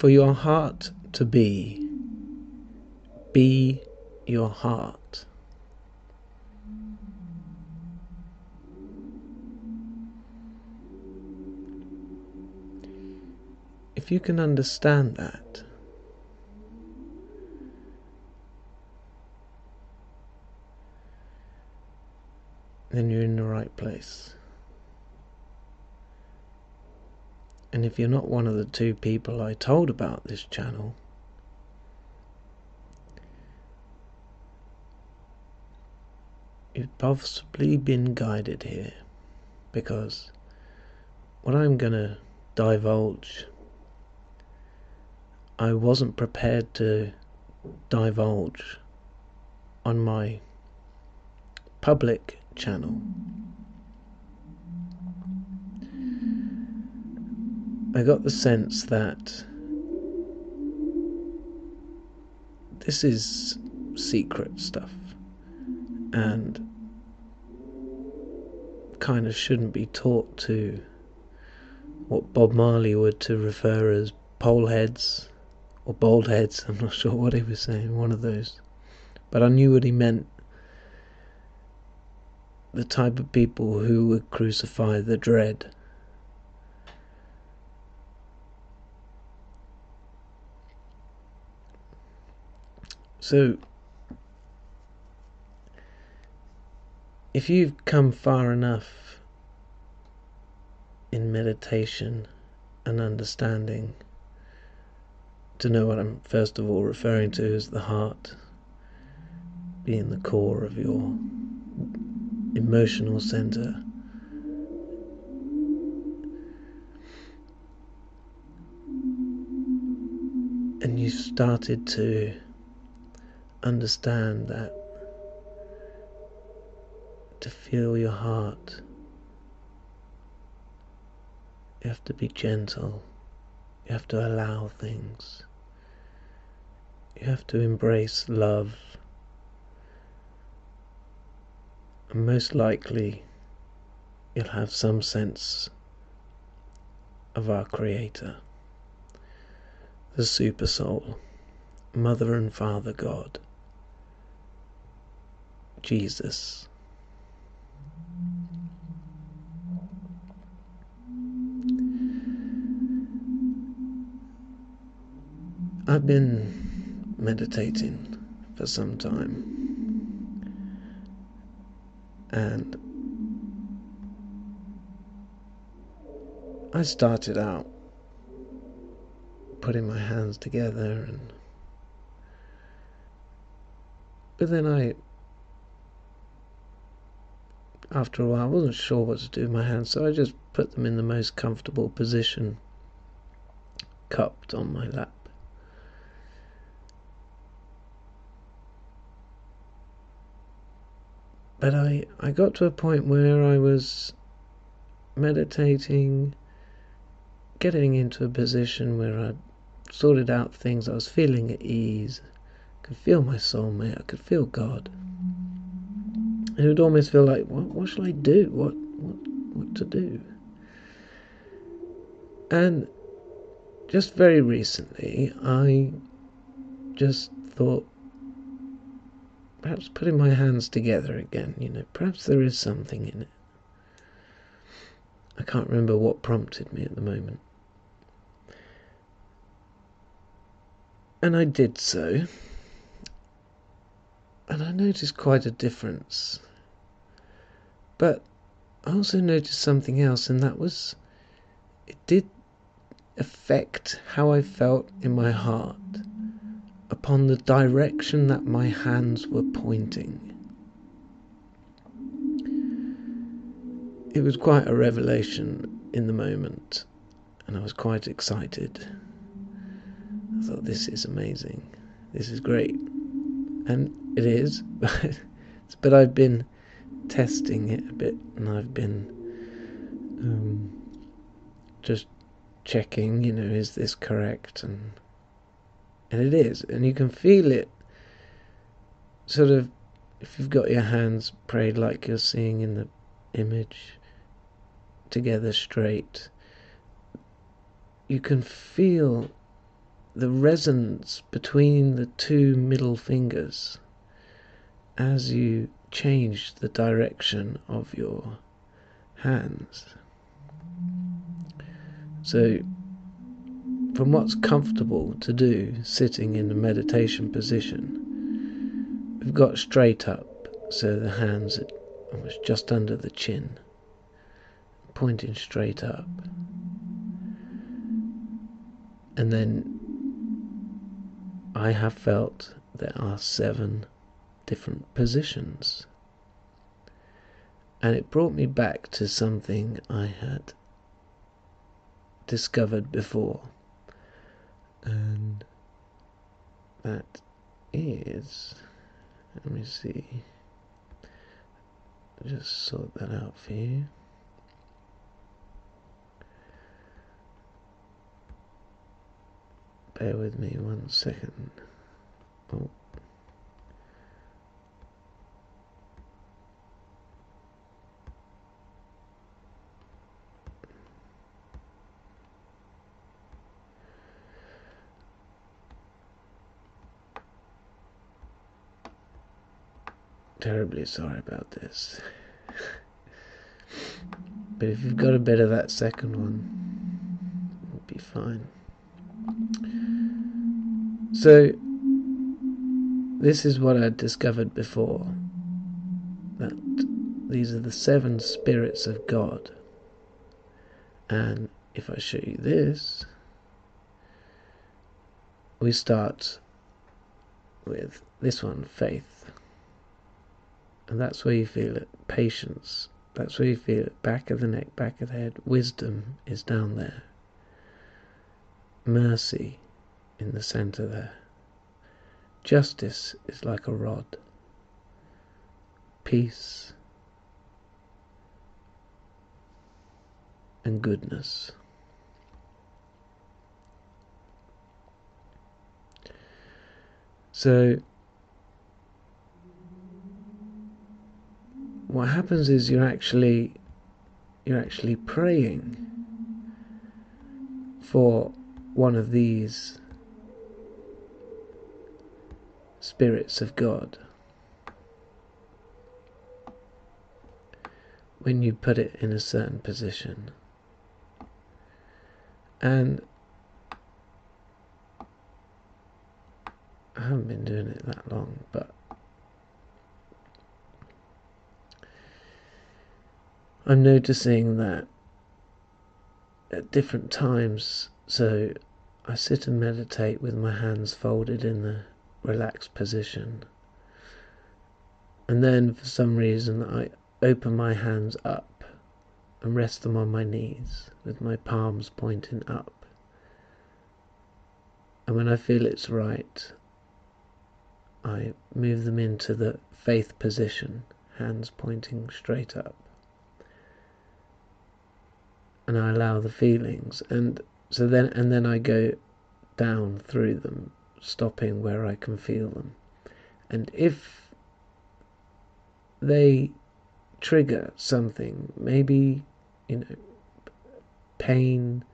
for your heart to be. Be your heart. If you can understand that, then you're in the right place. And if you're not one of the two people I told about this channel, you've possibly been guided here, because what I'm going to divulge, I wasn't prepared to divulge on my public channel. I got the sense that this is secret stuff and kind of shouldn't be taught to what Bob Marley would to refer as pole heads or bald heads. I'm not sure what he was saying, one of those, but I knew what he meant. The type of people who would crucify the dread. So, if you've come far enough in meditation and understanding to know what I'm first of all referring to as the heart being the core of your emotional center, and you've started to understand that, to feel your heart, you have to be gentle, you have to allow things, you have to embrace love, and most likely you'll have some sense of our Creator, the Super Soul, Mother and Father God, Jesus. I've been meditating for some time, and I started out putting my hands together, but then after a while, I wasn't sure what to do with my hands, so I just put them in the most comfortable position, cupped on my lap. But I got to a point where I was meditating, getting into a position where I sorted out things, I was feeling at ease, I could feel my soulmate, I could feel God. It would almost feel like, what shall I do? What to do? And just very recently, I just thought, perhaps putting my hands together again, perhaps there is something in it. I can't remember what prompted me at the moment. And I did so. And I noticed quite a difference. But I also noticed something else, and that was, it did affect how I felt in my heart upon the direction that my hands were pointing. It was quite a revelation in the moment, and I was quite excited. I thought, this is amazing. This is great. And it is, but I've been testing it a bit, and I've been just checking, is this correct? And it is, and you can feel it sort of, if you've got your hands prayed like you're seeing in the image, together straight, you can feel the resonance between the two middle fingers as you change the direction of your hands. So from what's comfortable to do sitting in the meditation position, we've got straight up, so the hands are almost just under the chin, pointing straight up, and then I have felt there are 7 different positions, and it brought me back to something I had discovered before, and that is, let me see, just sort that out for you. Bear with me 1 second. Oh. Terribly sorry about this. But if you've got a bit of that second one, it'll be fine. So this is what I discovered before, that these are the 7 spirits of God. And if I show you this, we start with this one, faith. And that's where you feel it. Patience, that's where you feel it. Back of the neck, back of the head. Wisdom is down there. Mercy in the center there. Justice is like a rod. Peace and goodness. So what happens is you're actually praying for one of these spirits of God when you put it in a certain position. And I haven't been doing it that long, but I'm noticing that at different times, so I sit and meditate with my hands folded in the relaxed position, and then for some reason I open my hands up and rest them on my knees with my palms pointing up, and when I feel it's right, I move them into the faith position, hands pointing straight up. And I allow the feelings, and then I go down through them, stopping where I can feel them. And if they trigger something, maybe, pain,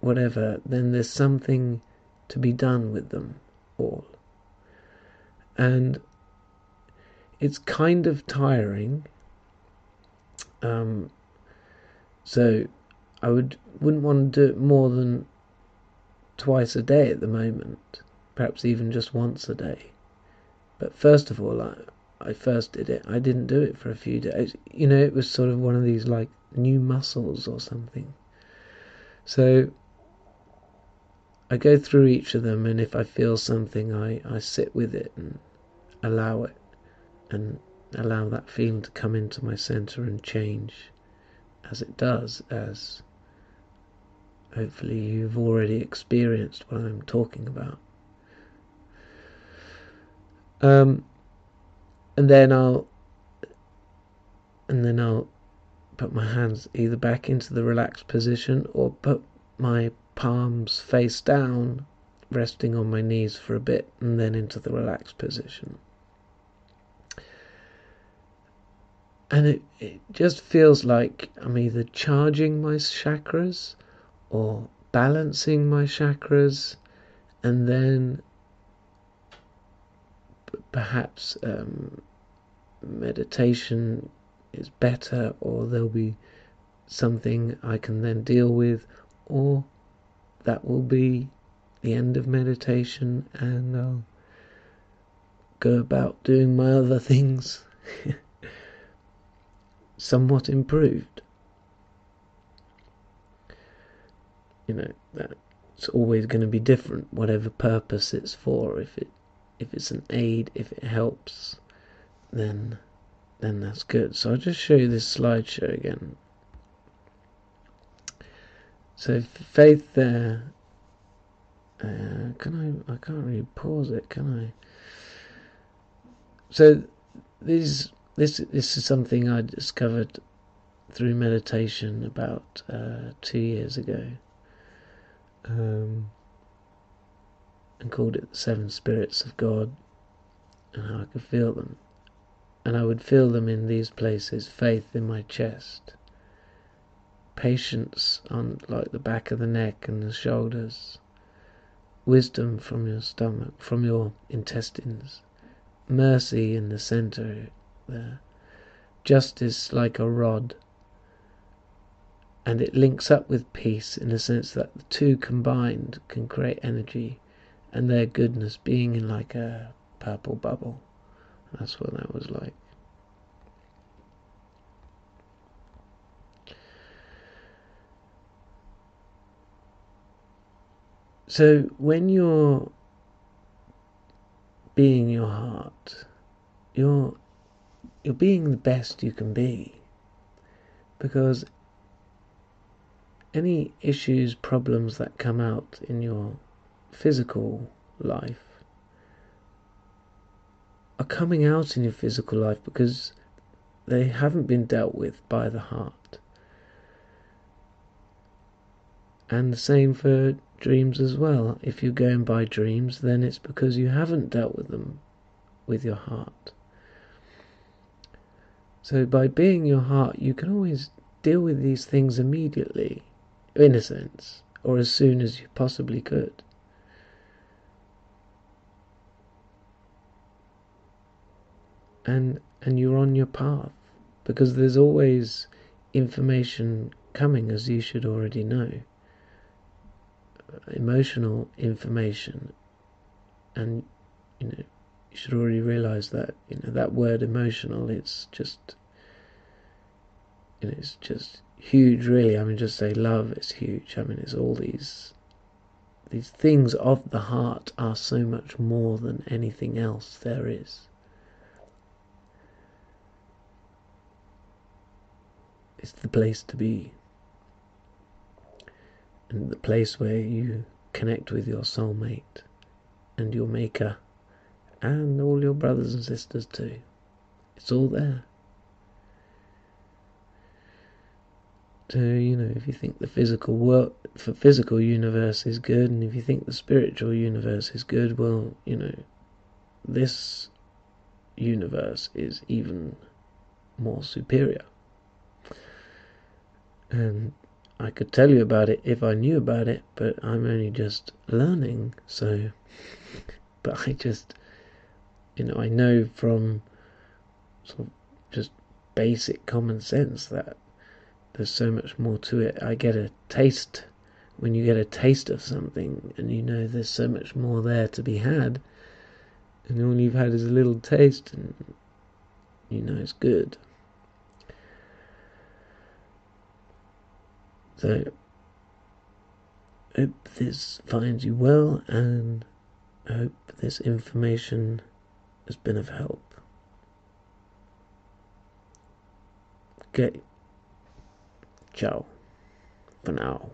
whatever, then there's something to be done with them all. And it's kind of tiring. So I wouldn't want to do it more than twice a day at the moment, perhaps even just once a day. But first of all, I first did it, I didn't do it for a few days. It was sort of one of these like new muscles or something. So I go through each of them, and if I feel something, I sit with it and allow it, and allow that feeling to come into my centre and change as it does, as hopefully you've already experienced what I'm talking about. And then I'll put my hands either back into the relaxed position, or put my palms face down, resting on my knees for a bit, and then into the relaxed position. And it just feels like I'm either charging my chakras or balancing my chakras, and then perhaps meditation is better, or there'll be something I can then deal with, or that will be the end of meditation and I'll go about doing my other things somewhat improved. You know, that's always going to be different, whatever purpose it's for. If it's an aid, if it helps, then that's good. So I'll just show you this slideshow again. So faith there. I can't really pause it, can I? So this is something I discovered through meditation about 2 years ago, and called it the Seven Spirits of God, and how I could feel them. And I would feel them in these places: faith in my chest, patience on like the back of the neck and the shoulders, wisdom from your stomach, from your intestines, mercy in the center there, justice like a rod. And it links up with peace in a sense that the two combined can create energy, and their goodness being in like a purple bubble. That's what that was like. So when you're being your heart, you're being the best you can be, because any issues, problems that come out in your physical life are coming out in your physical life because they haven't been dealt with by the heart. And the same for dreams as well. If you're going by dreams, then it's because you haven't dealt with them with your heart. So by being your heart, you can always deal with these things immediately, in a sense, or as soon as you possibly could. And you're on your path, because there's always information coming, as you should already know. Emotional information, and you know, you should already realize that, you know, that word emotional, it's just, you know, it's just huge, really. I mean, just say love, it's huge. I mean, it's all these things of the heart are so much more than anything else there is. It's the place to be, and the place where you connect with your soulmate and your maker and all your brothers and sisters too. It's all there. So, you know, if you think the physical work for physical universe is good, and if you think the spiritual universe is good, well, you know, this universe is even more superior. And I could tell you about it if I knew about it, but I'm only just learning. So, but I just, you know, I know from sort of just basic common sense that there's so much more to it. I get a taste. When you get a taste of something and you know there's so much more there to be had, and all you've had is a little taste, and you know it's good. So, hope this finds you well, and I hope this information has been of help. Okay, ciao for now.